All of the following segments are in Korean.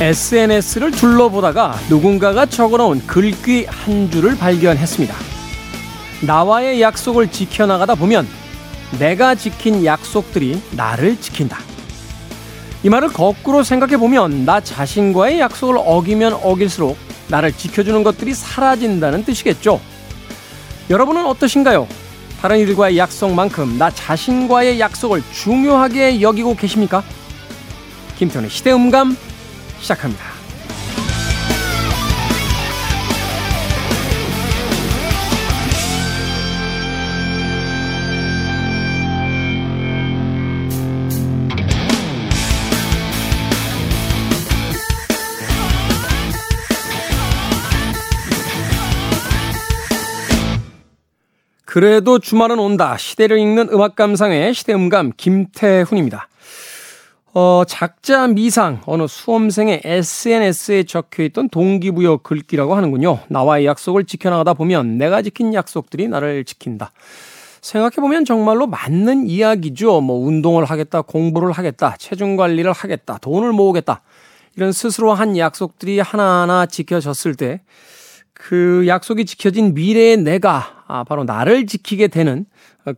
SNS를 둘러보다가 누군가가 적어놓은 글귀 한 줄을 발견했습니다. 나와의 약속을 지켜나가다 보면 내가 지킨 약속들이 나를 지킨다. 이 말을 거꾸로 생각해보면 나 자신과의 약속을 어기면 어길수록 나를 지켜주는 것들이 사라진다는 뜻이겠죠. 여러분은 어떠신가요? 다른 이들과의 약속만큼 나 자신과의 약속을 중요하게 여기고 계십니까? 김태훈의 시대음감 시작합니다. 그래도 주말은 온다. 시대를 읽는 음악 감상의 시대음감 김태훈입니다. 작자 미상 어느 수험생의 SNS에 적혀있던 동기부여 글귀라고 하는군요. 나와의 약속을 지켜나가다 보면 내가 지킨 약속들이 나를 지킨다. 생각해보면 정말로 맞는 이야기죠. 운동을 하겠다, 공부를 하겠다, 체중관리를 하겠다, 돈을 모으겠다. 이런 스스로 한 약속들이 하나하나 지켜졌을 때 그 약속이 지켜진 미래의 내가 바로 나를 지키게 되는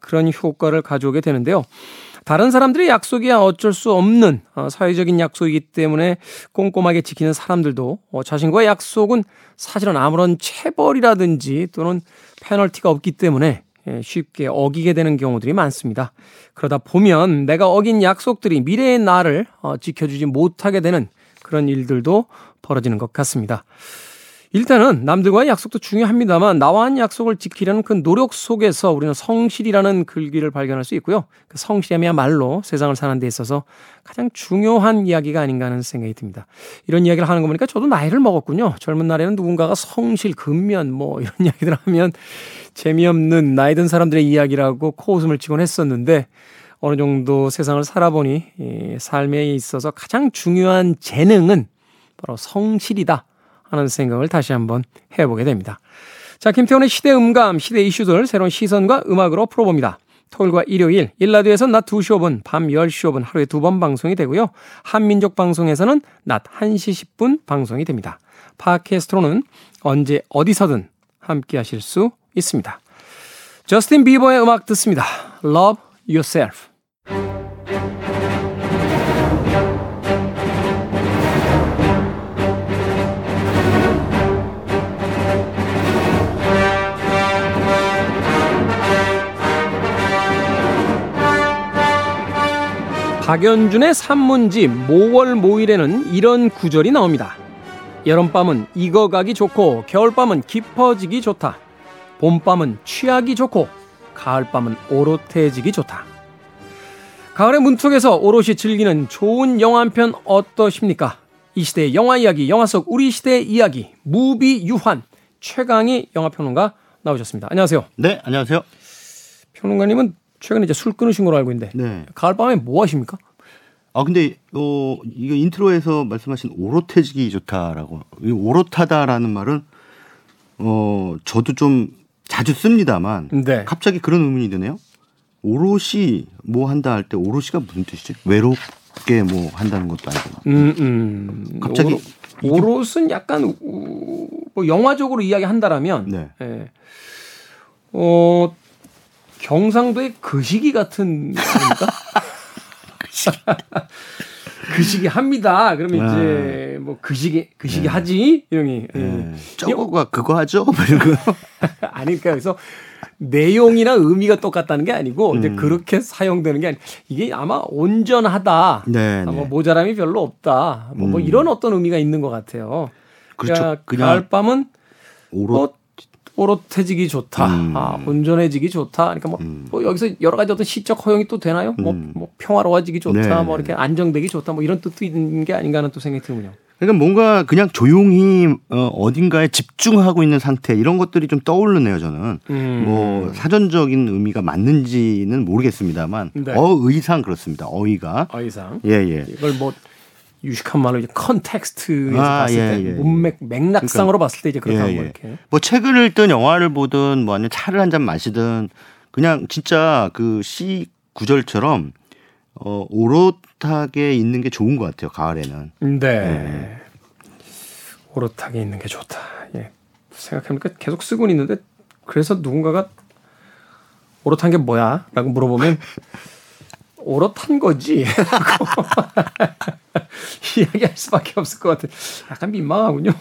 그런 효과를 가져오게 되는데요. 다른 사람들의 약속이야 어쩔 수 없는 사회적인 약속이기 때문에 꼼꼼하게 지키는 사람들도 자신과의 약속은 사실은 아무런 체벌이라든지 또는 페널티가 없기 때문에 쉽게 어기게 되는 경우들이 많습니다. 그러다 보면 내가 어긴 약속들이 미래의 나를 지켜주지 못하게 되는 그런 일들도 벌어지는 것 같습니다. 일단은 남들과의 약속도 중요합니다만 나와 한 약속을 지키려는 그 노력 속에서 우리는 성실이라는 글귀를 발견할 수 있고요. 그 성실함이야말로 세상을 사는 데 있어서 가장 중요한 이야기가 아닌가 하는 생각이 듭니다. 이런 이야기를 하는 거 보니까 저도 나이를 먹었군요. 젊은 날에는 누군가가 성실, 근면 이런 이야기들 하면 재미없는 나이 든 사람들의 이야기라고 코웃음을 치곤 했었는데 어느 정도 세상을 살아보니 이 삶에 있어서 가장 중요한 재능은 바로 성실이다 하는 생각을 다시 한번 해보게 됩니다. 자, 김태훈의 시대음감, 시대 이슈들 새로운 시선과 음악으로 풀어봅니다. 토요일과 일요일, 일라디오에서 낮 2시 5분, 밤 10시 5분 하루에 2번 방송이 되고요. 한민족 방송에서는 낮 1시 10분 방송이 됩니다. 팟캐스트로는 언제 어디서든 함께 하실 수 있습니다. 저스틴 비버의 음악 듣습니다. Love Yourself. 박연준의 산문지 모월모일에는 이런 구절이 나옵니다. 여름밤은 익어가기 좋고 겨울밤은 깊어지기 좋다. 봄밤은 취하기 좋고 가을밤은 오롯해지기 좋다. 가을의 문턱에서 오롯이 즐기는 좋은 영화 한 편 어떠십니까? 이 시대의 영화 이야기, 영화 속 우리 시대의 이야기, 무비 유환, 최강희 영화평론가 나오셨습니다. 안녕하세요. 네, 안녕하세요. 평론가님은 최근에 이제 술 끊으신 걸로 알고 있는데 네. 가을밤에 뭐 하십니까? 아 근데 이거 인트로에서 말씀하신 오롯해지기 좋다라고 이 오롯하다라는 말은 저도 좀 자주 씁니다만 네. 갑자기 그런 의문이 드네요. 오롯이 뭐 한다 할 때 오롯이가 무슨 뜻이지? 외롭게 뭐 한다는 것도 아니고. 갑자기 오롯은 약간 영화적으로 이야기한다라면 네. 예. 경상도의 그시기 같은 겁니까? 그시기 합니다. 그러면 이제 그시기 네. 하지 형이. 네. 저거가 그거 하죠. 아니까 그래서 내용이나 의미가 똑같다는 게 아니고 이제 그렇게 사용되는 게 아니. 이게 아마 온전하다. 네, 아마 네. 모자람이 별로 없다. 뭐 이런 어떤 의미가 있는 것 같아요. 그렇죠. 그냥 가을밤은 오롯해지기 좋다. 온전해지기 좋다. 그러니까 뭐 여기서 여러 가지 어떤 시적 허용이 또 되나요? 뭐 평화로워지기 좋다. 네. 뭐 이렇게 안정되기 좋다. 뭐 이런 뜻도 있는 게 아닌가 하는 또 생각이 드군요. 그러니까 뭔가 그냥 조용히 어딘가에 집중하고 있는 상태 이런 것들이 좀 떠오르네요. 저는 뭐 사전적인 의미가 맞는지는 모르겠습니다만 네. 어의상 그렇습니다. 어의상. 예. 이걸 뭐 유식한 말로 이제 컨텍스트에서 봤을 때 맥락상으로 그러니까, 봤을 때 이제 그렇다고 이렇게 뭐 책을 읽든 영화를 보든 뭐 아니면 차를 한 잔 마시든 그냥 진짜 그 시 구절처럼 오롯하게 있는 게 좋은 것 같아요. 가을에는. 네. 오롯하게 있는 게 좋다. 예. 생각해보니까 계속 쓰고 있는데 그래서 누군가가 오롯한 게 뭐야? 라고 물어보면 오롯한 거지. 이야기할 수밖에 없을 것 같아. 약간 민망하군요.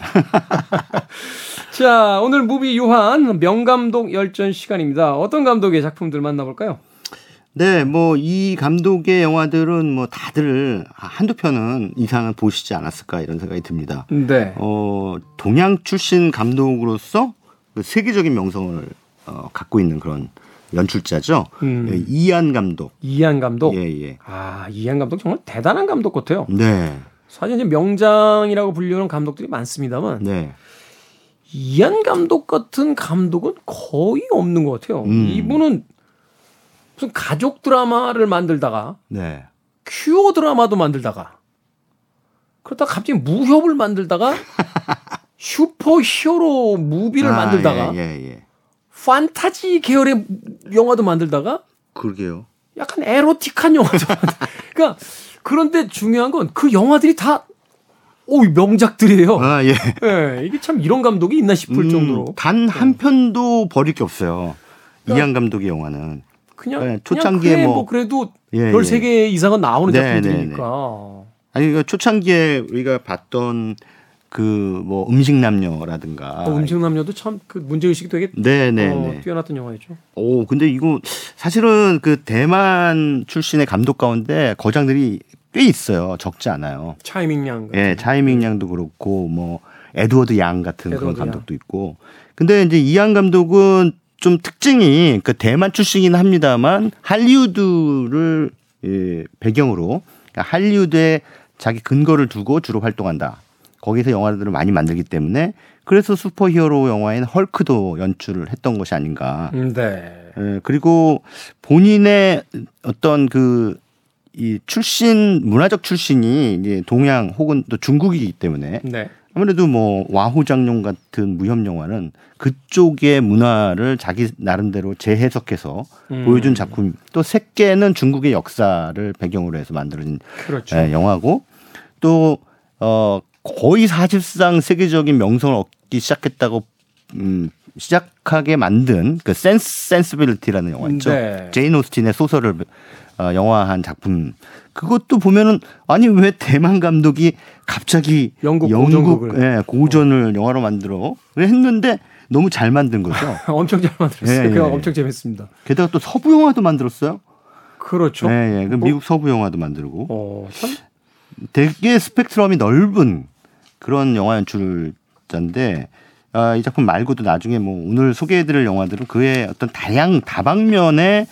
자, 오늘 무비 유한 명감독 열전 시간입니다. 어떤 감독의 작품들 만나볼까요? 네, 뭐 이 감독의 영화들은 뭐 다들 한두 편은 이상은 보시지 않았을까 이런 생각이 듭니다. 네. 동양 출신 감독으로서 그 세계적인 명성을 갖고 있는 그런 연출자죠. 이안 감독. 이안 감독. 예, 예. 아, 이안 감독 정말 대단한 감독 같아요. 네. 사실 이제 명장이라고 불리는 감독들이 많습니다만. 네. 이안 감독 같은 감독은 거의 없는 것 같아요. 이분은 무슨 가족 드라마를 만들다가, 네. 큐어 드라마도 만들다가, 그러다가 갑자기 무협을 만들다가, 슈퍼 히어로 무비를 만들다가, 예. 판타지 계열의 영화도 만들다가, 그러게요. 약간 에로틱한 영화도 그러니까, 그런데 중요한 건 그 영화들이 다, 오, 명작들이에요. 아, 예. 예. 이게 참 이런 감독이 있나 싶을 정도로. 단 한 편도 버릴 게 없어요. 그러니까, 이안 감독의 영화는. 그냥 초창기에 그래, 뭐 그래도 13개 이상은 나오는 작품들이니까. 아니 그러니까 초창기에 우리가 봤던 그 뭐 음식남녀라든가. 음식남녀도 참 그 문제의식이 되게 뛰어났던 영화였죠. 오, 근데 이거 사실은 그 대만 출신의 감독 가운데 거장들이 꽤 있어요. 적지 않아요. 차이밍양. 예, 차이밍양도 그렇고 뭐 에드워드양 같은 그런 감독도 있고. 근데 이제 이안 감독은 좀 특징이 그 대만 출신이긴 합니다만 할리우드를 배경으로 그러니까 할리우드에 자기 근거를 두고 주로 활동한다. 거기서 영화들을 많이 만들기 때문에 그래서 슈퍼히어로 영화인 헐크도 연출을 했던 것이 아닌가. 네. 그리고 본인의 어떤 그 이 출신 문화적 출신이 이제 동양 혹은 또 중국이기 때문에. 네. 아무래도 뭐 와호장룡 같은 무협 영화는 그쪽의 문화를 자기 나름대로 재해석해서 보여준 작품. 또 새끼는 중국의 역사를 배경으로 해서 만들어진 그렇죠. 영화고 또 거의 사실상 세계적인 명성을 얻기 시작했다고 시작하게 만든 그 센스빌리티라는 영화 있죠. 네. 제인오스틴의 소설을 영화한 작품. 그것도 보면은 아니 왜 대만 감독이 갑자기 영국 고전을 영화로 만들어 했는데 너무 잘 만든 거죠. 엄청 잘 만들었어요. 예, 예. 엄청 재밌습니다. 게다가 또 서부 영화도 만들었어요. 그렇죠. 예, 예. 그 미국 서부 영화도 만들고. 참 되게 스펙트럼이 넓은 그런 영화 연출자인데 이 작품 말고도 나중에 뭐 오늘 소개해드릴 영화들은 그의 어떤 다방면의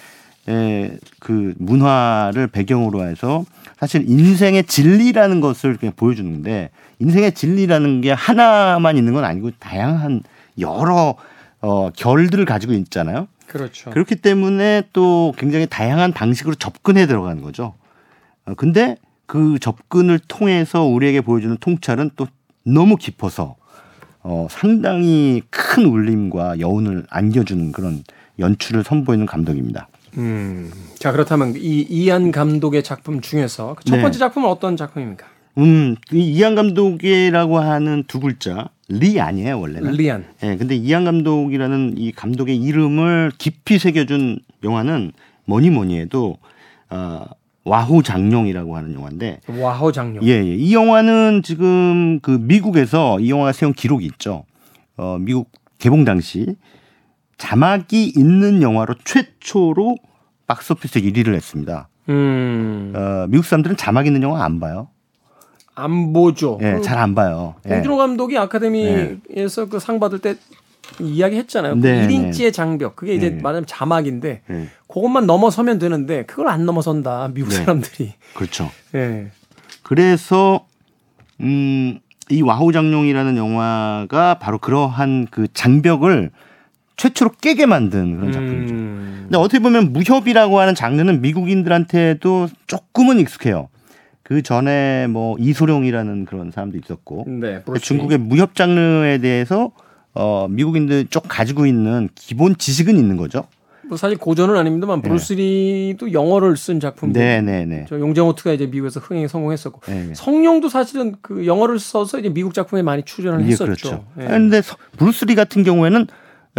그 문화를 배경으로 해서 사실 인생의 진리라는 것을 그냥 보여주는데 인생의 진리라는 게 하나만 있는 건 아니고 다양한 여러 결들을 가지고 있잖아요. 그렇죠. 그렇기 때문에 또 굉장히 다양한 방식으로 접근해 들어가는 거죠. 근데 그 접근을 통해서 우리에게 보여주는 통찰은 또 너무 깊어서 상당히 큰 울림과 여운을 안겨주는 그런 연출을 선보이는 감독입니다. 자 그렇다면 이 이안 감독의 작품 중에서 그 첫 번째 작품은 어떤 작품입니까? 이 이안 감독이라고 하는 두 글자 리안이에요 원래는. 리안. 예, 근데 이안 감독이라는 이 감독의 이름을 깊이 새겨준 영화는 뭐니 해도 와호장룡이라고 하는 영화인데. 와호장룡. 예, 이 영화는 지금 그 미국에서 이 영화가 세운 기록이 있죠. 미국 개봉 당시. 자막이 있는 영화로 최초로 박스오피스 1위를 했습니다. 미국 사람들은 자막 있는 영화 안 봐요. 안 보죠. 예, 잘 안 봐요. 홍진호 감독이 아카데미에서 그 상 받을 때 이야기했잖아요. 네, 그 1인치의 장벽. 그게 이제 말하자면 자막인데 그것만 넘어서면 되는데 그걸 안 넘어선다. 미국 사람들이. 그렇죠. 예. 그래서 이 와호장룡이라는 영화가 바로 그러한 그 장벽을 최초로 깨게 만든 그런 작품이죠. 근데 어떻게 보면 무협이라고 하는 장르는 미국인들한테도 조금은 익숙해요. 그 전에 뭐 이소룡이라는 그런 사람도 있었고 중국의 무협 장르에 대해서 미국인들 쪽 가지고 있는 기본 지식은 있는 거죠. 뭐 사실 고전은 아닙니다만 브루스리도 네. 영어를 쓴 작품이고 용정호트가 이제 미국에서 흥행에 성공했었고 네. 성룡도 사실은 그 영어를 써서 이제 미국 작품에 많이 출연을 했었죠. 그렇죠. 네. 그런데 브루스리 같은 경우에는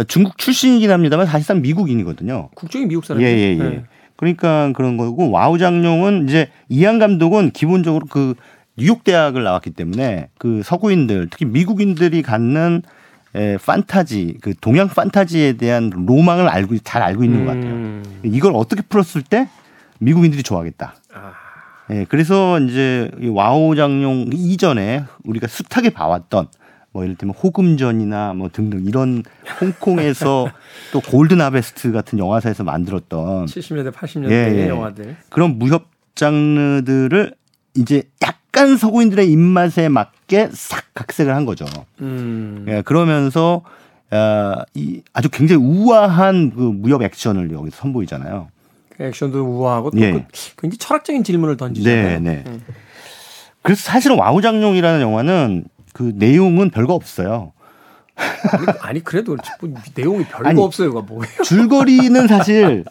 중국 출신이긴 합니다만 사실상 미국인이거든요. 국적이 미국 사람이에요. 예. 네. 그러니까 그런 거고 와우장룡은 이제 이안 감독은 기본적으로 그 뉴욕 대학을 나왔기 때문에 그 서구인들 특히 미국인들이 갖는 판타지, 그 동양 판타지에 대한 로망을 잘 알고 있는 것 같아요. 이걸 어떻게 풀었을 때 미국인들이 좋아하겠다. 예, 그래서 이제 와우장룡 이전에 우리가 숱하게 봐왔던 뭐 예를 들면 호금전이나 뭐 등등 이런 홍콩에서 또 골든하베스트 같은 영화사에서 만들었던 70년대 80년대 영화들 그런 무협 장르들을 이제 약간 서구인들의 입맛에 맞게 싹 각색을 한 거죠. 예, 그러면서 이 아주 굉장히 우아한 그 무협 액션을 여기서 선보이잖아요. 그 액션도 우아하고 또 굉장히 철학적인 질문을 던지잖아요. 그래서 사실은 와우장룡이라는 영화는 그 내용은 별거 없어요. 아니 그래도 뭐, 내용이 별거 없어요가 뭐예요? 줄거리는 사실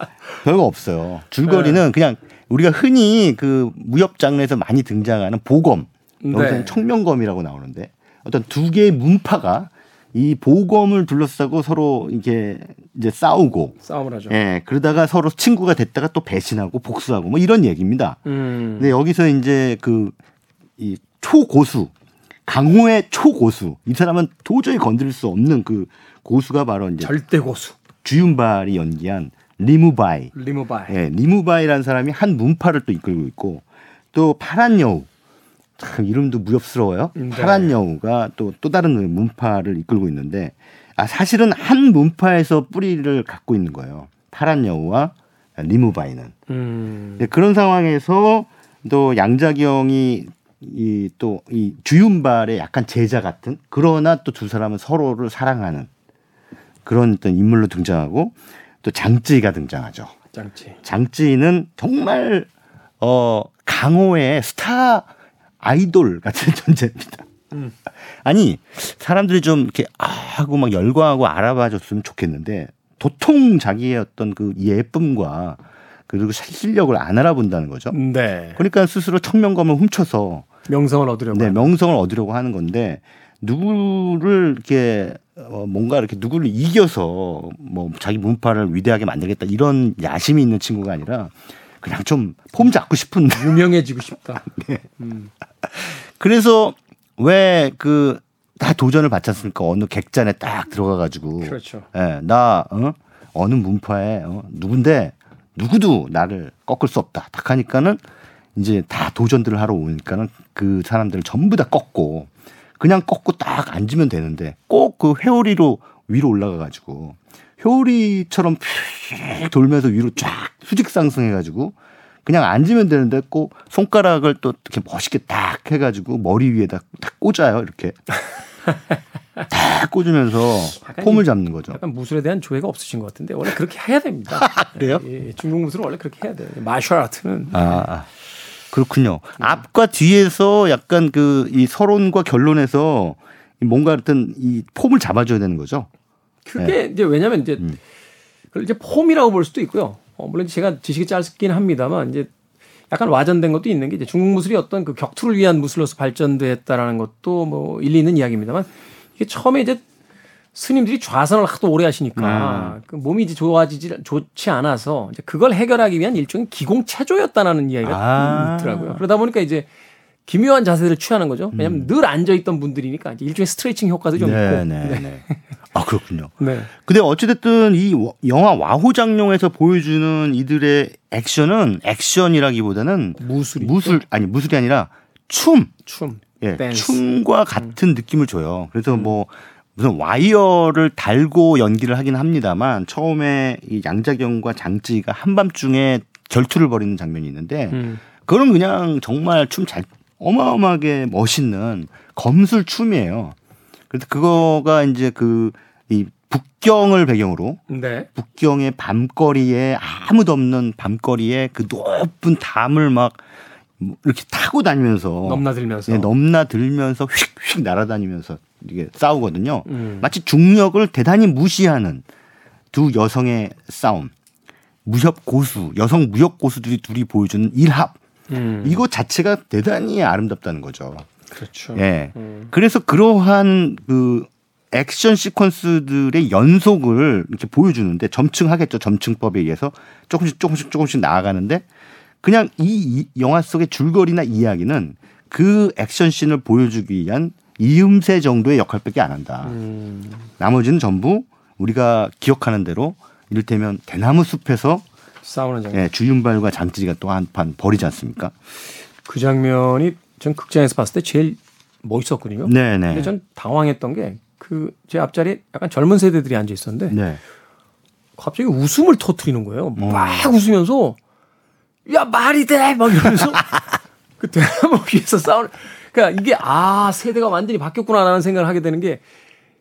별거 없어요. 줄거리는 그냥 우리가 흔히 그 무협 장르에서 많이 등장하는 보검, 여기서는 청명검이라고 나오는데 어떤 두 개의 문파가 이 보검을 둘러싸고 서로 이게 이제 싸움을 하죠. 예, 그러다가 서로 친구가 됐다가 또 배신하고 복수하고 뭐 이런 얘기입니다. 근데 여기서 이제 그 이 초고수 강호의 초고수 이 사람은 도저히 건드릴 수 없는 그 고수가 바로 이제 절대 고수 주윤발이 연기한 리무바이. 예, 리무바이라는 사람이 한 문파를 또 이끌고 있고 또 파란 여우 참 이름도 무협스러워요. 파란 여우가 또 다른 문파를 이끌고 있는데 사실은 한 문파에서 뿌리를 갖고 있는 거예요. 파란 여우와 리무바이는 네, 그런 상황에서 또 양자경이 이 주윤발의 약간 제자 같은 그러나 또 두 사람은 서로를 사랑하는 그런 어떤 인물로 등장하고 또 장쯔이가 등장하죠. 장쯔이는 정말 강호의 스타 아이돌 같은 존재입니다. 아니 사람들이 좀 이렇게 하고 막 열광하고 알아봐줬으면 좋겠는데 도통 자기의 어떤 그 예쁨과 그리고 실력을 안 알아본다는 거죠. 네. 그러니까 스스로 청명검을 훔쳐서 명성을 얻으려고 하는 건데 누구를 이렇게 뭔가 이렇게 누구를 이겨서 뭐 자기 문파를 위대하게 만들겠다 이런 야심이 있는 친구가 아니라 그냥 좀 폼 잡고 싶은 유명해지고 싶다. 네. 그래서 왜 그 다 도전을 받쳤을까 어느 객잔에 딱 들어가가지고 그렇죠. 네, 나 어느 문파에 누군데. 누구도 나를 꺾을 수 없다. 딱 하니까는 이제 다 도전들을 하러 오니까는 그 사람들을 전부 다 꺾고 그냥 꺾고 딱 앉으면 되는데 꼭 그 회오리로 위로 올라가가지고 회오리처럼 휙 돌면서 위로 쫙 수직 상승해가지고 그냥 앉으면 되는데 꼭 손가락을 또 이렇게 멋있게 딱 해가지고 머리 위에다 딱 꽂아요. 이렇게. 다 꽂으면서 폼을 잡는 거죠. 약간 무술에 대한 조예가 없으신 것 같은데 원래 그렇게 해야 됩니다. 그래요? 예, 중국 무술은 원래 그렇게 해야 돼요. 마셜 아트는. 그렇군요. 앞과 뒤에서 약간 그 이 서론과 결론에서 뭔가 어떤 이 폼을 잡아줘야 되는 거죠. 그게 이제 왜냐하면 이제 그걸 이제 폼이라고 볼 수도 있고요. 물론 제가 지식이 짧긴 합니다만 이제. 약간 와전된 것도 있는 게 이제 중국 무술이 어떤 그 격투를 위한 무술로서 발전됐다라는 것도 뭐 일리 있는 이야기입니다만 이게 처음에 이제 스님들이 좌선을 하도 오래 하시니까 그 몸이 이제 좋지 않아서 이제 그걸 해결하기 위한 일종의 기공체조였다라는 이야기가 있더라고요. 그러다 보니까 이제 기묘한 자세를 취하는 거죠. 왜냐하면 늘 앉아있던 분들이니까 이제 일종의 스트레칭 효과도 좀 있고. 아 그렇군요. 네. 근데 어찌됐든 이 영화 와호장룡에서 보여주는 이들의 액션은 액션이라기보다는 무술이 아니라 춤. 예, 춤과 같은 느낌을 줘요. 그래서 뭐 무슨 와이어를 달고 연기를 하긴 합니다만 처음에 이 양자경과 장쯔이가 한밤중에 결투를 벌이는 장면이 있는데 그건 그냥 정말 어마어마하게 멋있는 검술 춤이에요. 그래서 그거가 이제 그 이 북경을 배경으로 북경의 밤거리에 아무도 없는 밤거리에 그 높은 담을 막 이렇게 타고 다니면서 넘나들면서 휙휙 날아다니면서 이게 싸우거든요. 마치 중력을 대단히 무시하는 두 여성의 싸움. 무협 고수, 여성 무협 고수들이 둘이 보여주는 일합. 이거 자체가 대단히 아름답다는 거죠. 그렇죠. 예. 그래서 그러한 그 액션 시퀀스들의 연속을 이렇게 보여주는데 점층하겠죠. 점층법에 의해서 조금씩 나아가는데 그냥 이 영화 속의 줄거리나 이야기는 그 액션 씬을 보여주기 위한 이음새 정도의 역할밖에 안 한다. 나머지는 전부 우리가 기억하는 대로 이를테면 대나무 숲에서 싸우는 장면. 예, 주윤발과 장쯔이가 또 한 판 벌이지 않습니까? 그 장면이 전 극장에서 봤을 때 제일 멋있었거든요. 네네. 근데 전 당황했던 게 그 제 앞자리에 약간 젊은 세대들이 앉아 있었는데 네. 갑자기 웃음을 터뜨리는 거예요. 막 웃으면서 야 말이 돼 막 이러면서 그 대나무 위에서 싸우는. 그러니까 이게 아 세대가 완전히 바뀌었구나라는 생각을 하게 되는 게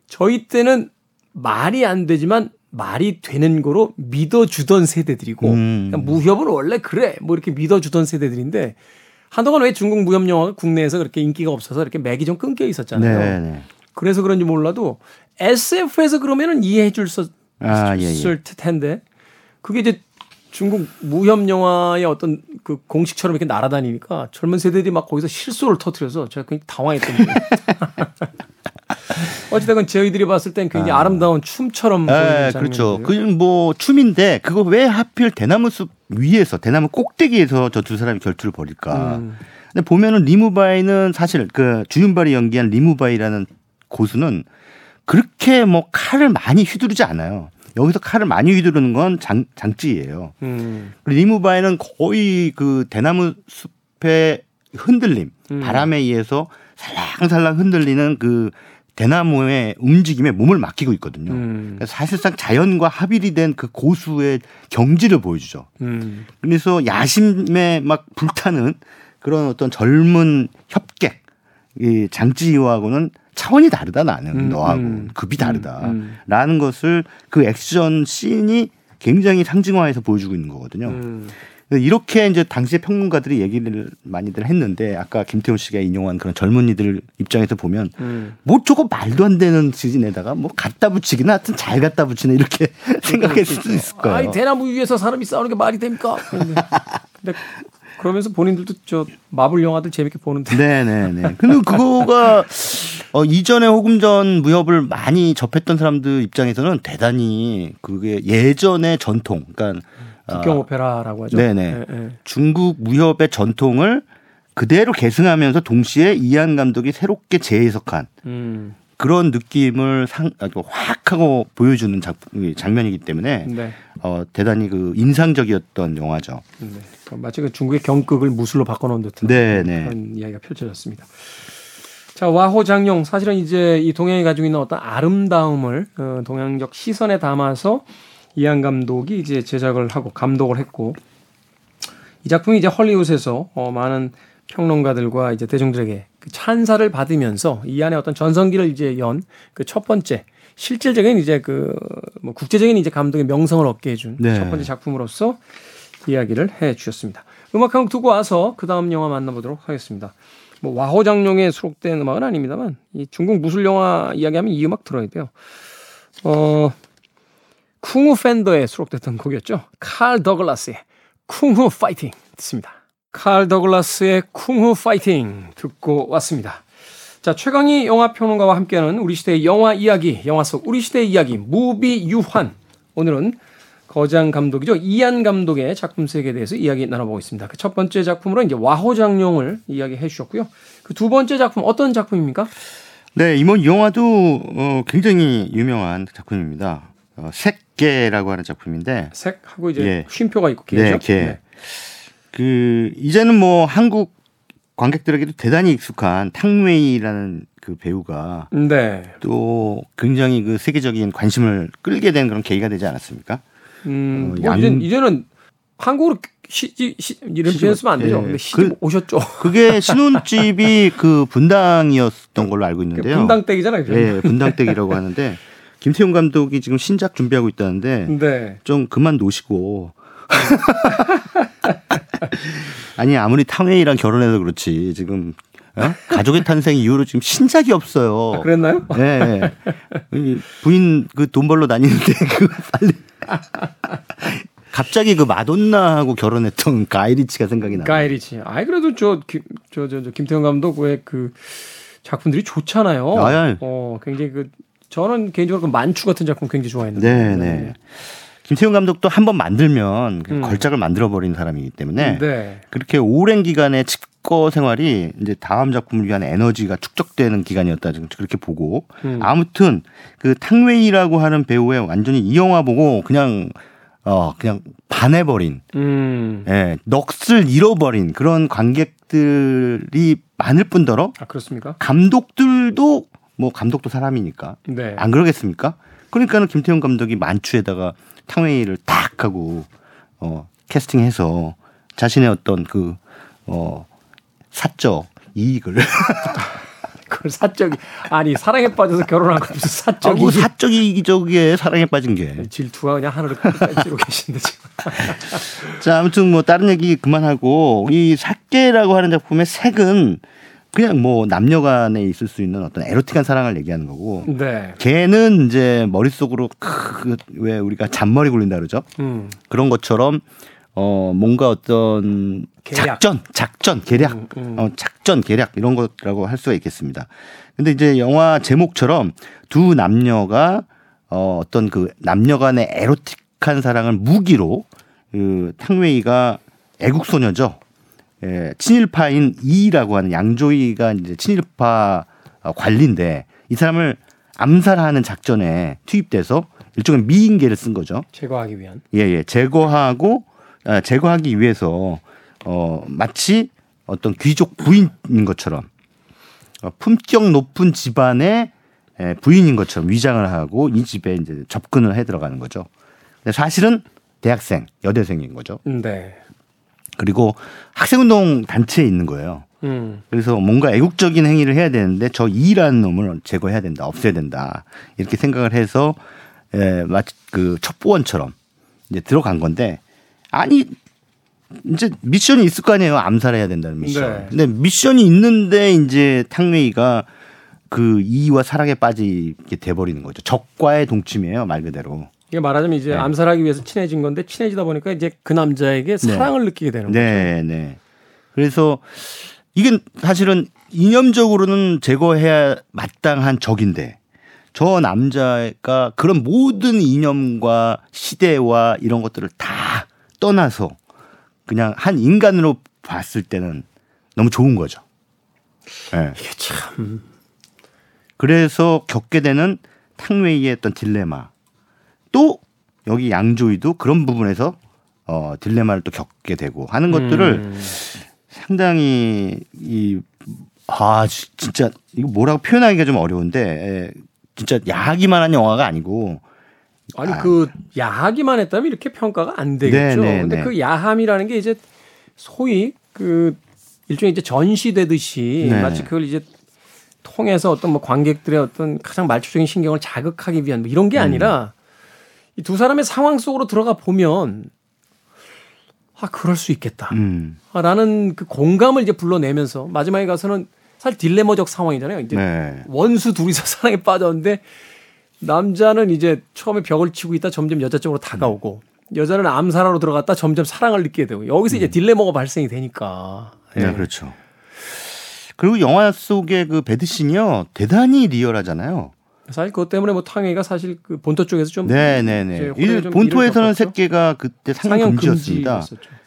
저희 때는 말이 안 되지만. 말이 되는 거로 믿어주던 세대들이고 그러니까 무협은 원래 그래 뭐 이렇게 믿어주던 세대들인데 한동안 왜 중국 무협 영화가 국내에서 그렇게 인기가 없어서 이렇게 맥이 좀 끊겨 있었잖아요. 네네. 그래서 그런지 몰라도 SF에서 그러면은 이해해 줬을 텐데 그게 이제 중국 무협 영화의 어떤 그 공식처럼 이렇게 날아다니니까 젊은 세대들이 막 거기서 실수를 터뜨려서 제가 굉장히 당황했던 거예요. 어쨌든 저희들이 봤을 땐 굉장히 아름다운 춤처럼 보이는 장면이에요. 그렇죠. 그건 뭐 춤인데 그거 왜 하필 대나무 숲 위에서 대나무 꼭대기에서 저 두 사람이 결투를 벌일까. 근데 보면은 리무바이는 사실 그 주윤발이 연기한 리무바이라는 고수는 그렇게 뭐 칼을 많이 휘두르지 않아요. 여기서 칼을 많이 휘두르는 건 장쯔이예요. 그리고 리무바이는 거의 그 대나무 숲의 흔들림, 바람에 의해서 살랑살랑 흔들리는 그 대나무의 움직임에 몸을 맡기고 있거든요. 사실상 자연과 합일이 된 그 고수의 경지를 보여주죠. 그래서 야심에 막 불타는 그런 어떤 젊은 협객, 이 장쯔이와는 차원이 다르다 나는 너하고 급이 다르다라는 것을 그 액션 씬이 굉장히 상징화해서 보여주고 있는 거거든요. 이렇게 이제 당시의 평론가들이 얘기를 많이들 했는데 아까 김태훈 씨가 인용한 그런 젊은이들 입장에서 보면 뭐 저거 말도 안 되는 지진에다가 뭐 갖다 붙이기나 하여튼 잘 갖다 붙이네 이렇게 생각했을 수도 있을 거예요. 아니 대나무 위에서 사람이 싸우는 게 말이 됩니까? 근데 그러면서 본인들도 저 마블 영화들 재밌게 보는데. 네네네. 근데 그거가 이전에 혹은 전 무협을 많이 접했던 사람들 입장에서는 대단히 그게 예전의 전통, 그러니까. 북경 오페라라고 하죠. 네네. 네, 네. 중국 무협의 전통을 그대로 계승하면서 동시에 이안 감독이 새롭게 재해석한 그런 느낌을 확 하고 보여주는 장면이기 때문에 네. 대단히 그 인상적이었던 영화죠. 네. 마치 그 중국의 경극을 무술로 바꿔놓은 듯한 네네. 그런 이야기가 펼쳐졌습니다. 자, 와호장룡 사실은 이제 이 동양이 가지고 있는 어떤 아름다움을 동양적 시선에 담아서 이안 감독이 이제 제작을 하고 감독을 했고 이 작품이 이제 헐리우드에서 많은 평론가들과 이제 대중들에게 그 찬사를 받으면서 이안의 어떤 전성기를 이제 연 그 첫 번째 실질적인 이제 그 뭐 국제적인 이제 감독의 명성을 얻게 해준 네. 첫 번째 작품으로서 이야기를 해 주셨습니다. 음악 한 곡 두고 와서 그 다음 영화 만나보도록 하겠습니다. 뭐 와호장룡에 수록된 음악은 아닙니다만 이 중국 무술 영화 이야기하면 이 음악 들어야 돼요. 쿵우 팬더에 수록됐던 곡이었죠. 칼 더글라스의 쿵우 파이팅 듣습니다. 칼 더글라스의 쿵우 파이팅 듣고 왔습니다. 자, 최강희 영화평론가와 함께하는 우리 시대의 영화 이야기, 영화 속 우리 시대의 이야기 무비 유환. 오늘은 거장 감독이죠. 이안 감독의 작품 세계에 대해서 이야기 나눠보고 있습니다. 그 첫 번째 작품으로 이제 와호장룡을 이야기해 주셨고요. 그 두 번째 작품 어떤 작품입니까? 네, 이번 영화도 굉장히 유명한 작품입니다. 색계라고 하는 작품인데 색하고 이제 예. 쉼표가 있고 개죠. 네, 개. 네. 그 이제는 뭐 한국 관객들에게도 대단히 익숙한 탕웨이라는 그 배우가 네. 또 굉장히 그 세계적인 관심을 끌게 된 그런 계기가 되지 않았습니까? 이제는 한국으로 이름 지었으면 안 되죠. 네. 시집 오셨죠. 그게 신혼집이 그 분당이었던 걸로 알고 있는데요. 분당댁이잖아요. 네, 분당댁이라고 하는데. 김태훈 감독이 지금 신작 준비하고 있다는데 네. 좀 그만 놓으시고 아니 아무리 탕웨이랑 결혼해서 그렇지 지금 가족의 탄생 이후로 지금 신작이 없어요. 아, 그랬나요? 네. 부인 그 돈 벌러 다니는데 그 빨리 갑자기 그 마돈나하고 결혼했던 가이리치가 생각이 나요. 가이리치. 아이 그래도 저 김태훈 감독의 그 작품들이 좋잖아요. 아예. 굉장히 그 저는 개인적으로 그 만추 같은 작품 굉장히 좋아했는데. 네네. 김태훈 감독도 한번 만들면 걸작을 만들어버린 사람이기 때문에 네. 그렇게 오랜 기간의 집거 생활이 이제 다음 작품을 위한 에너지가 축적되는 기간이었다 지금 그렇게 보고 아무튼 그 탕웨이라고 하는 배우의 완전히 이 영화 보고 그냥 반해버린, 예, 넋을 잃어버린 그런 관객들이 많을 뿐더러 아 그렇습니까? 감독들도 뭐 감독도 사람이니까 네. 안 그러겠습니까? 그러니까는 김태훈 감독이 만추에다가 탕웨이를 탁 하고 캐스팅해서 자신의 어떤 그 사적 이익을 그걸 사적이 아니 사랑에 빠져서 결혼한 거 무슨 사적이 뭐 사적 이익이 저기에 사랑에 빠진 게 질투가 그냥 하늘을 찌르고 계신데 지금 자 아무튼 뭐 다른 얘기 그만하고 이 사케라고 하는 작품의 색은 그냥 뭐 남녀간에 있을 수 있는 어떤 에로틱한 사랑을 얘기하는 거고 네. 걔는 이제 머릿속으로 왜 우리가 잔머리 굴린다 그러죠? 그런 것처럼 뭔가 어떤 계략. 작전 계략 이런 것이라고 할 수가 있겠습니다. 근데 이제 영화 제목처럼 두 남녀가 어떤 그 남녀간의 에로틱한 사랑을 무기로 그 탕웨이가 애국소녀죠. 예, 친일파인 이라고 하는 양조위가 이제 친일파 관리인데 이 사람을 암살하는 작전에 투입돼서 일종의 미인계를 쓴 거죠. 제거하기 위한. 예, 제거하기 위해서 마치 어떤 귀족 부인인 것처럼 품격 높은 집안의 부인인 것처럼 위장을 하고 이 집에 이제 접근을 해 들어가는 거죠. 근데 사실은 대학생, 여대생인 거죠. 네. 그리고 학생운동 단체에 있는 거예요. 그래서 뭔가 애국적인 행위를 해야 되는데 저 이라는 놈을 제거해야 된다. 없애야 된다. 이렇게 생각을 해서 마치 그 첩보원처럼 이제 들어간 건데 아니 이제 미션이 있을 거 아니에요. 암살해야 된다는 미션. 네. 근데 미션이 있는데 이제 탕웨이가 그 이와 사랑에 빠지게 돼버리는 거죠. 적과의 동침이에요. 말 그대로. 이게 말하자면 이제 네. 암살하기 위해서 친해진 건데 친해지다 보니까 이제 그 남자에게 사랑을 네. 느끼게 되는 거죠. 네. 그래서 이게 사실은 이념적으로는 제거해야 마땅한 적인데 저 남자가 그런 모든 이념과 시대와 이런 것들을 다 떠나서 그냥 한 인간으로 봤을 때는 너무 좋은 거죠. 네. 이게 참. 그래서 겪게 되는 탕웨이의 어떤 딜레마. 또 여기 양조위도 그런 부분에서 딜레마를 또 겪게 되고 하는 것들을 상당히 진짜 이거 뭐라고 표현하기가 좀 어려운데 진짜 야하기만 한 영화가 아니고 아니 그 야하기만 했다면 이렇게 평가가 안 되겠죠. 근데 그 야함이라는 게 이제 소위 그 일종의 이제 전시되듯이 네. 마치 그걸 이제 통해서 어떤 뭐 관객들의 어떤 가장 말초적인 신경을 자극하기 위한 뭐 이런 게 아니라 이 두 사람의 상황 속으로 들어가 보면 그럴 수 있겠다. 라는 그 공감을 이제 불러내면서 마지막에 가서는 사실 딜레머적 상황이잖아요. 이제 네. 원수 둘이서 사랑에 빠졌는데 남자는 이제 처음에 벽을 치고 있다 점점 여자 쪽으로 다가오고 여자는 암살하러 들어갔다 점점 사랑을 느끼게 되고 여기서 이제 딜레머가 발생이 되니까. 네, 네 그렇죠. 그리고 영화 속의 그 배드신이요 대단히 리얼하잖아요. 사실 그것 때문에 뭐 탕웨이가 사실 그 본토 쪽에서 좀 네네네 본토에서는 새끼가 그때 상영 금지였습니다.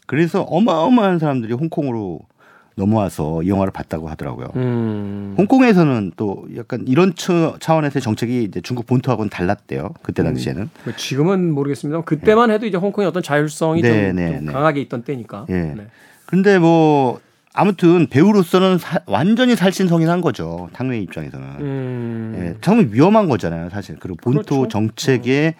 그래서 어마어마한 사람들이 홍콩으로 넘어와서 이 영화를 봤다고 하더라고요. 홍콩에서는 또 약간 이런 차원에서의 정책이 이제 중국 본토하고는 달랐대요. 그때 당시에는. 지금은 모르겠습니다만 그때만 해도 이제 홍콩의 어떤 자율성이 좀 강하게 있던 때니까. 그런데 뭐. 아무튼 배우로서는 완전히 살신성인한 거죠. 탕웨이 입장에서는. 예, 정말 위험한 거잖아요. 사실. 그리고 본토 그렇죠. 정책에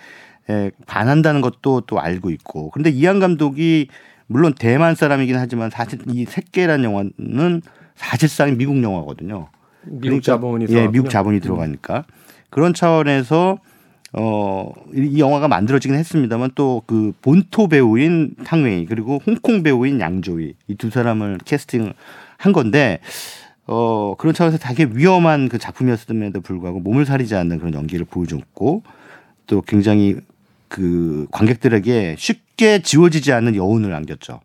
반한다는 것도 또 알고 있고. 그런데 이안 감독이 물론 대만 사람이긴 하지만 사실 이 새끼라는 영화는 사실상 미국 영화거든요. 미국 자본이 들어가니까. 예, 미국 자본이 들어가니까. 그런 차원에서 이 영화가 만들어지긴 했습니다만 또 그 본토 배우인 탕웨이 그리고 홍콩 배우인 양조위 이 두 사람을 캐스팅한 건데 그런 차원에서 되게 위험한 그 작품이었음에도 불구하고 몸을 사리지 않는 그런 연기를 보여줬고 또 굉장히 그 관객들에게 쉽게 쉽게 지워지지 않는 여운을 안겼죠.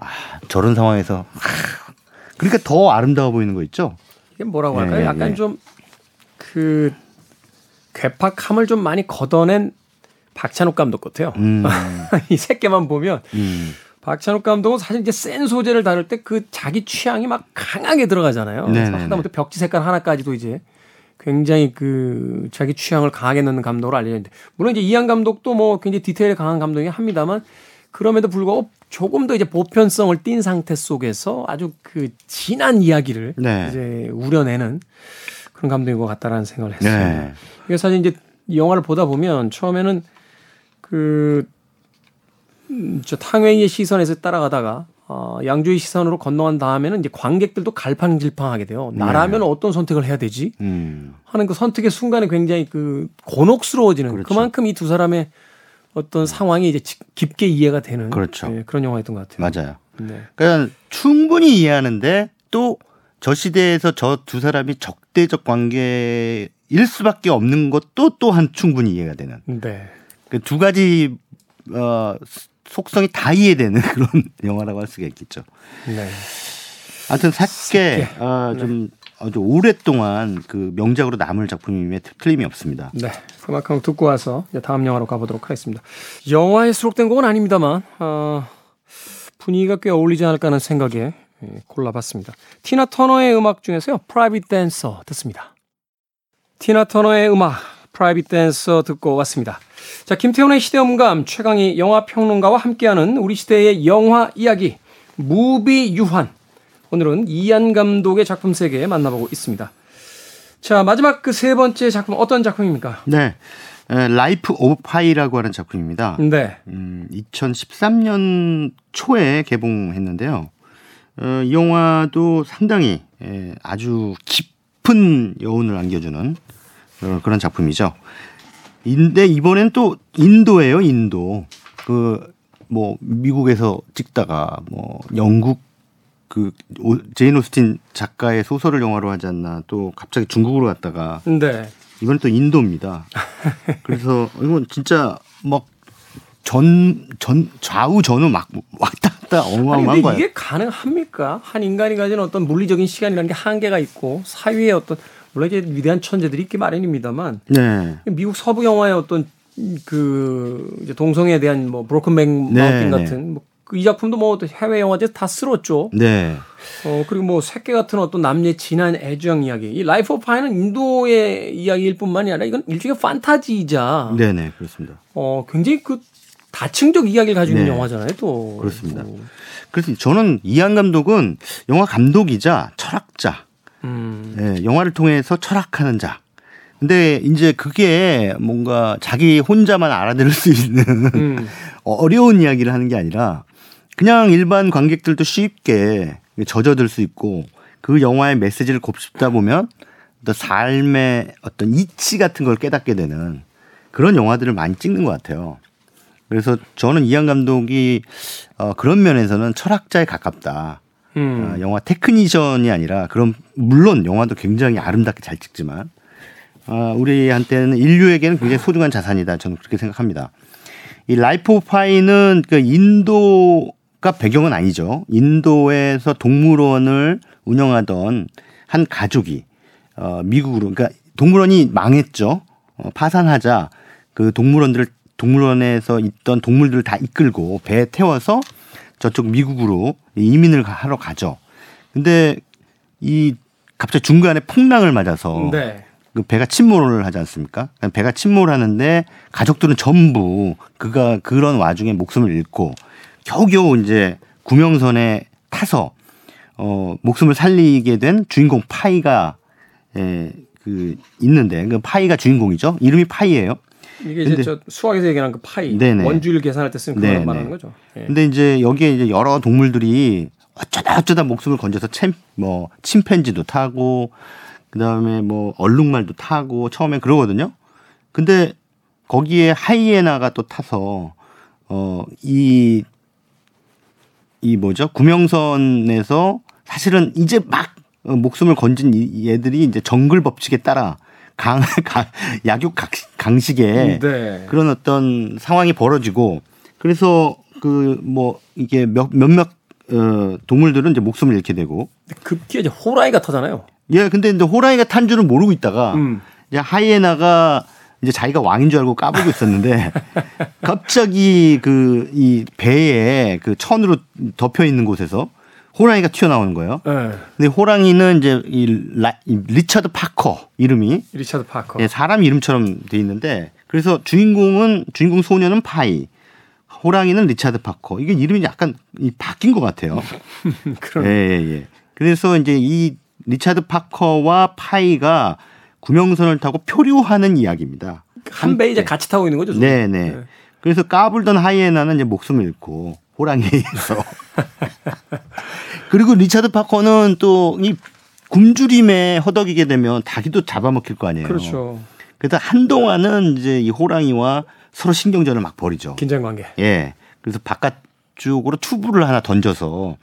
아, 저런 상황에서 그러니까 더 아름다워 보이는 거 있죠. 이게 뭐라고 할까요? 예, 약간 예. 좀 그 괴팍함을 좀 많이 걷어낸 박찬욱 감독 같아요. 이 새끼만 보면 박찬욱 감독은 사실 이제 센 소재를 다룰 때 그 자기 취향이 막 강하게 들어가잖아요. 하다못해 벽지 색깔 하나까지도 이제 굉장히 그 자기 취향을 강하게 넣는 감독으로 알려졌는데, 물론 이제 이안 감독도 뭐 굉장히 디테일에 강한 감독이긴 합니다만, 그럼에도 불구하고 조금 더 이제 보편성을 띈 상태 속에서 아주 그 진한 이야기를 네. 이제 우려내는 그런 감독인 것 같다라는 생각을 했어요. 네. 이게 사실 이제 영화를 보다 보면 처음에는 그 저 탕웨이의 시선에서 따라가다가 양조위 시선으로 건너간 다음에는 이제 관객들도 갈팡질팡하게 돼요. 나라면 네. 어떤 선택을 해야 되지 하는 그 선택의 순간에 굉장히 그 곤혹스러워지는 그렇죠. 그만큼 이 두 사람의 어떤 상황이 이제 깊게 이해가 되는 그렇죠. 네, 그런 영화였던 것 같아요. 맞아요. 네. 그러니까 충분히 이해하는데 또 저 시대에서 저 두 사람이 적대적 관계일 수밖에 없는 것도 또한 충분히 이해가 되는. 네. 그 두 가지 속성이 다 이해되는 그런 영화라고 할 수가 있겠죠. 네. 아무튼 쉽게 좀 아주 오랫동안 그 명작으로 남을 작품임에 틀림이 없습니다. 네. 그만큼 듣고 와서 이제 다음 영화로 가보도록 하겠습니다. 영화에 수록된 곡은 아닙니다만 분위기가 꽤 어울리지 않을까 하는 생각에 골라봤습니다. 티나 터너의 음악 중에서요, Private Dancer 듣습니다. 티나 터너의 음악 Private Dancer 듣고 왔습니다. 자, 김태훈의 시대음감, 최강희 영화평론가와 함께하는 우리 시대의 영화 이야기 무비 유환, 오늘은 이안 감독의 작품 세계 만나보고 있습니다. 자, 마지막 그 세 번째 작품 어떤 작품입니까? 네, 라이프 오브 파이라고 하는 작품입니다. 네, 2013년 초에 개봉했는데요. 이 영화도 상당히 아주 깊은 여운을 안겨주는 그런 작품이죠. 근데 이번엔 또 인도예요, 인도. 그 뭐 미국에서 찍다가 뭐 영국 그 제인오스틴 작가의 소설을 영화로 하지 않나, 또 갑자기 중국으로 갔다가 네. 이건 또 인도입니다. 그래서 이건 진짜 막 좌우 전후 막 왔다 갔다 어마어마한 거예요. 이게 가능합니까? 한 인간이 가진 어떤 물리적인 시간이라는 게 한계가 있고, 사회의 어떤, 물론 이제 위대한 천재들이 있기 마련입니다만, 네. 미국 서부 영화의 어떤 그 이제 동성애에 대한 뭐 브로큰 맨 마운틴 같은 뭐 이 작품도 뭐 해외 영화제 다 쓸었죠. 네. 그리고 뭐 새끼 같은 어떤 남녀의 진한 애정 이야기. 이 라이프 오브 파이는 인도의 이야기일 뿐만이 아니라 이건 일종의 판타지이자, 네네 그렇습니다. 굉장히 그 다층적 이야기를 가지고 있는 영화잖아요, 또. 그렇습니다. 그래서 저는 이안 감독은 영화 감독이자 철학자. 네, 영화를 통해서 철학하는 자. 근데 이제 그게 뭔가 자기 혼자만 알아들을 수 있는 어려운 이야기를 하는 게 아니라 그냥 일반 관객들도 쉽게 젖어들 수 있고, 그 영화의 메시지를 곱씹다 보면 또 삶의 어떤 이치 같은 걸 깨닫게 되는 그런 영화들을 많이 찍는 것 같아요. 그래서 저는 이안 감독이 그런 면에서는 철학자에 가깝다. 영화 테크니션이 아니라, 그럼 물론 영화도 굉장히 아름답게 잘 찍지만 우리한테는, 인류에게는 굉장히 소중한 자산이다. 저는 그렇게 생각합니다. 이 라이프 오브 파이는 그 인도가 배경은 아니죠. 인도에서 동물원을 운영하던 한 가족이 미국으로, 그러니까 동물원이 망했죠. 파산하자 그 동물원에서 있던 동물들을 다 이끌고 배에 태워서 저쪽 미국으로 이민을 하러 가죠. 근데 이 갑자기 중간에 풍랑을 맞아서 네. 그 배가 침몰을 하지 않습니까? 배가 침몰하는데 가족들은 전부 그가 그런 와중에 목숨을 잃고 겨우겨우 이제 구명선에 타서 목숨을 살리게 된 주인공 파이가 있는데, 그 파이가 주인공이죠. 이름이 파이예요. 이게 이제 저 수학에서 얘기하는 그 파이, 네네. 원주율 계산할 때 쓰는 그걸 말하는 거죠. 예. 근데 이제 여기에 이제 여러 동물들이 어쩌다 목숨을 건져서 침팬지도 타고, 그 다음에 뭐 얼룩말도 타고 처음에 그러거든요. 근데 거기에 하이에나가 또 타서 뭐죠? 구명선에서 사실은 이제 막 목숨을 건진 얘들이 이제 정글 법칙에 따라 약육 강식의 네. 그런 어떤 상황이 벌어지고, 그래서 그 뭐 이게 몇몇 동물들은 이제 목숨을 잃게 되고. 급기야 이제 호랑이가 타잖아요. 예, 근데 이제 호랑이가 탄 줄은 모르고 있다가 이제 하이에나가 이제 자기가 왕인 줄 알고 까불고 있었는데 갑자기 그 이 배에 그 천으로 덮여 있는 곳에서 호랑이가 튀어나오는 거예요. 네. 근데 호랑이는 이제 이 리차드 파커 이름이. 리차드 파커. 예, 사람 이름처럼 돼 있는데 그래서 주인공 소녀는 파이. 호랑이는 리차드 파커. 이게 이름이 약간 바뀐 것 같아요. 그럼. 예. 그래서 이제 이 리차드 파커와 파이가 구명선을 타고 표류하는 이야기입니다. 한 배에 이제 같이 타고 있는 거죠? 네. 그래서 까불던 하이에나는 이제 목숨을 잃고 호랑이에서. 그리고 리차드 파커는 또 이 굶주림에 허덕이게 되면 닭이도 잡아먹힐 거 아니에요. 그렇죠. 그래서 한동안은 이제 이 호랑이와 서로 신경전을 막 벌이죠. 긴장관계. 예. 그래서 바깥쪽으로 튜브를 하나 던져서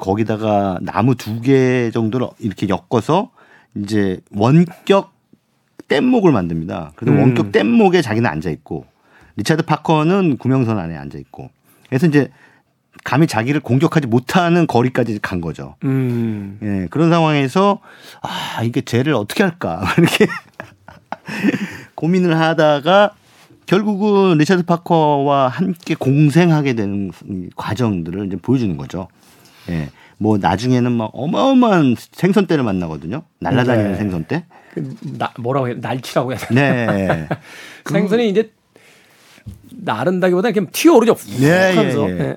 거기다가 나무 2개 정도를 이렇게 엮어서 이제 원격 뗏목을 만듭니다. 그래서 원격 뗏목에 자기는 앉아 있고 리차드 파커는 구명선 안에 앉아 있고 그래서 이제 감히 자기를 공격하지 못하는 거리까지 간 거죠. 예, 그런 상황에서 아 이게 쟤를 어떻게 할까 이렇게 고민을 하다가 결국은 리차드 파커와 함께 공생하게 되는 과정들을 이제 보여주는 거죠. 예. 뭐 나중에는 막 어마어마한 생선떼를 만나거든요. 날아다니는 생선떼. 뭐라고 해요? 날치라고 해야 되나? 네. 생선이 이제 나른다기보다는 그냥 튀어오르죠. 네.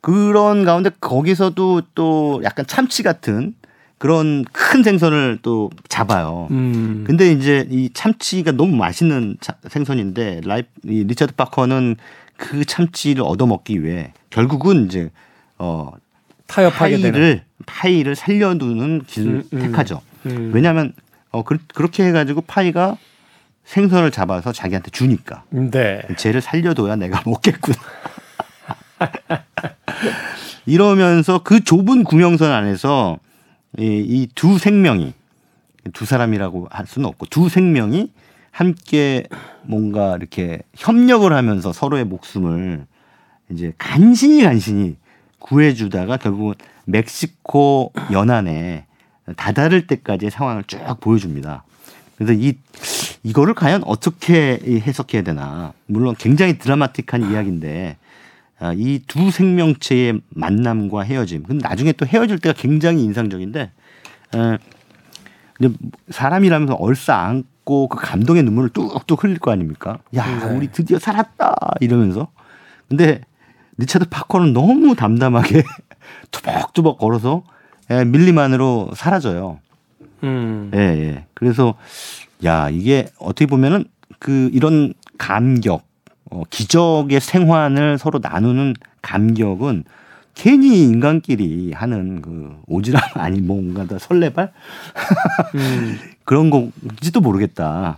그런 가운데 거기서도 또 약간 참치 같은 그런 큰 생선을 또 잡아요. 근데 이제 이 참치가 너무 맛있는 생선인데 이 리차드 파커는 그 참치를 얻어먹기 위해 결국은 이제 타협하게 되는 파이를 살려두는 길을 택하죠. 왜냐하면 그렇게 해가지고 파이가 생선을 잡아서 자기한테 주니까. 네. 쟤를 살려둬야 내가 먹겠구나. 이러면서 그 좁은 구명선 안에서 이 두 생명이 두 사람이라고 할 수는 없고 두 생명이 함께 뭔가 이렇게 협력을 하면서 서로의 목숨을 이제 간신히 구해주다가 결국은 멕시코 연안에 다다를 때까지의 상황을 쭉 보여줍니다. 그래서 이거를 과연 어떻게 해석해야 되나. 물론 굉장히 드라마틱한 이야기인데 이 두 생명체의 만남과 헤어짐. 근데 나중에 또 헤어질 때가 굉장히 인상적인데 사람이라면서 얼싸 안고 그 감동의 눈물을 뚝뚝 흘릴 거 아닙니까? 야, 우리 드디어 살았다 이러면서. 근데 리차드 파커는 너무 담담하게 투벅투벅 걸어서 밀림안으로 사라져요. 예. 그래서 야 이게 어떻게 보면은 그 이런 감격, 기적의 생환을 서로 나누는 감격은 괜히 인간끼리 하는 그 오지랖 아니 뭔가 다 설레발 그런 건지도 모르겠다.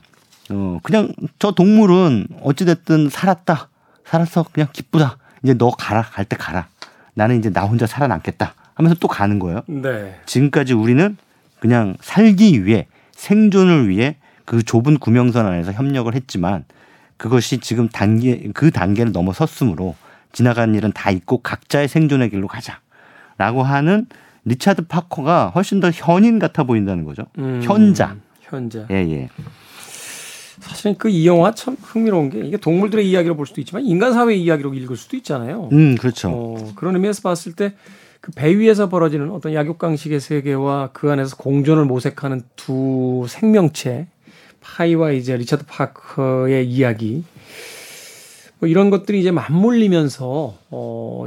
그냥 저 동물은 어찌됐든 살았어 그냥 기쁘다. 이제 너 가라. 갈 때 가라. 나는 이제 나 혼자 살아남겠다 하면서 또 가는 거예요. 네. 지금까지 우리는 그냥 살기 위해 생존을 위해 그 좁은 구명선 안에서 협력을 했지만 그것이 지금 그 단계를 넘어섰으므로 지나간 일은 다 잊고 각자의 생존의 길로 가자라고 하는 리차드 파커가 훨씬 더 현인 같아 보인다는 거죠. 현자. 예. 사실 그 이 영화 참 흥미로운 게 이게 동물들의 이야기로 볼 수도 있지만 인간 사회의 이야기로 읽을 수도 있잖아요. 그렇죠. 그런 의미에서 봤을 때 그 배 위에서 벌어지는 어떤 약육강식의 세계와 그 안에서 공존을 모색하는 두 생명체 파이와 이제 리차드 파커의 이야기 뭐 이런 것들이 이제 맞물리면서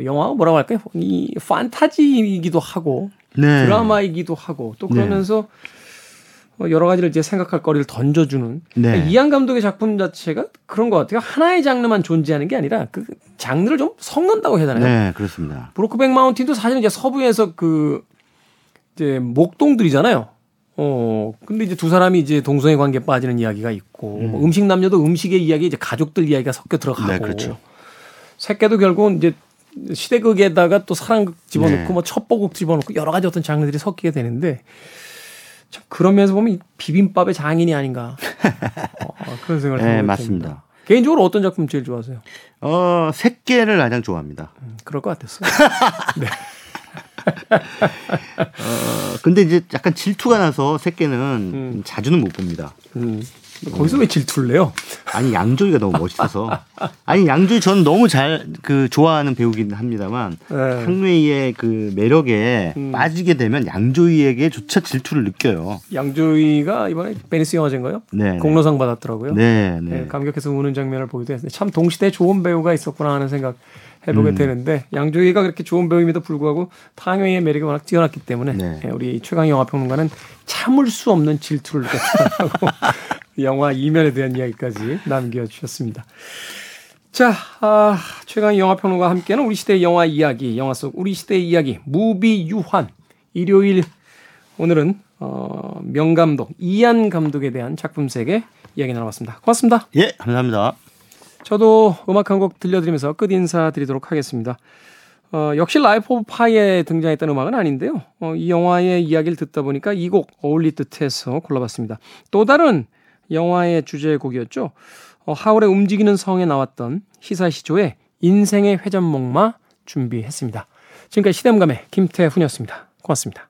영화가 뭐라고 할까요? 이 판타지이기도 하고 네. 드라마이기도 하고 또 그러면서 여러 가지를 이제 생각할 거리를 던져주는 그러니까 이안 감독의 작품 자체가 그런 것 같아요. 하나의 장르만 존재하는 게 아니라 그 장르를 좀 섞는다고 해야 되나요? 네, 그렇습니다. 브로크백 마운틴도 사실은 이제 서부에서 그 이제 목동들이잖아요. 근데 이제 두 사람이 이제 동성애 관계에 빠지는 이야기가 있고 뭐 음식 남녀도 음식의 이야기 이제 가족들 이야기가 섞여 들어가고 네, 그렇죠. 새끼도 결국은 이제 시대극에다가 또 사랑극 집어넣고 뭐 첩보극 집어넣고 여러 가지 어떤 장르들이 섞이게 되는데. 참 그러면서 보면 비빔밥의 장인이 아닌가 그런 생각을 해봅니다. 네, 맞습니다. 개인적으로 어떤 작품 제일 좋아하세요? 새끼를 가장 좋아합니다. 그럴 것 같았어요. 네. 근데 이제 약간 질투가 나서 새끼는 자주는 못 봅니다. 거기서 왜 질투를 내요? 아니, 양조위가 너무 멋있어서. 아니, 양조위 전 너무 잘 좋아하는 배우긴 합니다만, 탕웨이의 그 매력에 빠지게 되면 양조위에게조차 질투를 느껴요. 양조위가 이번에 베니스 영화제인가요? 네. 공로상 받았더라고요. 네, 네. 네, 감격해서 우는 장면을 보기도 했는데, 참 동시대에 좋은 배우가 있었구나 하는 생각 해보게 되는데, 양조위가 그렇게 좋은 배우임에도 불구하고 탕웨이의 매력이 워낙 뛰어났기 때문에, 네. 우리 최강희 영화평론가는 참을 수 없는 질투를 느꼈다고. 영화 이면에 대한 이야기까지 남겨주셨습니다. 자, 최강희 영화평론가와 함께하는 우리 시대의 영화 이야기, 영화 속 우리 시대의 이야기, 무비 유환. 일요일, 오늘은 명감독, 이안 감독에 대한 작품 세계 이야기 나눠봤습니다. 고맙습니다. 예, 감사합니다. 저도 음악 한 곡 들려드리면서 끝 인사드리도록 하겠습니다. 역시 라이프 오브 파이에 등장했던 음악은 아닌데요. 이 영화의 이야기를 듣다 보니까 이 곡 어울릴 듯해서 골라봤습니다. 또 다른 영화의 주제곡이었죠. 하울의 움직이는 성에 나왔던 히사시조의 인생의 회전목마 준비했습니다. 지금까지 시대음감의 김태훈이었습니다. 고맙습니다.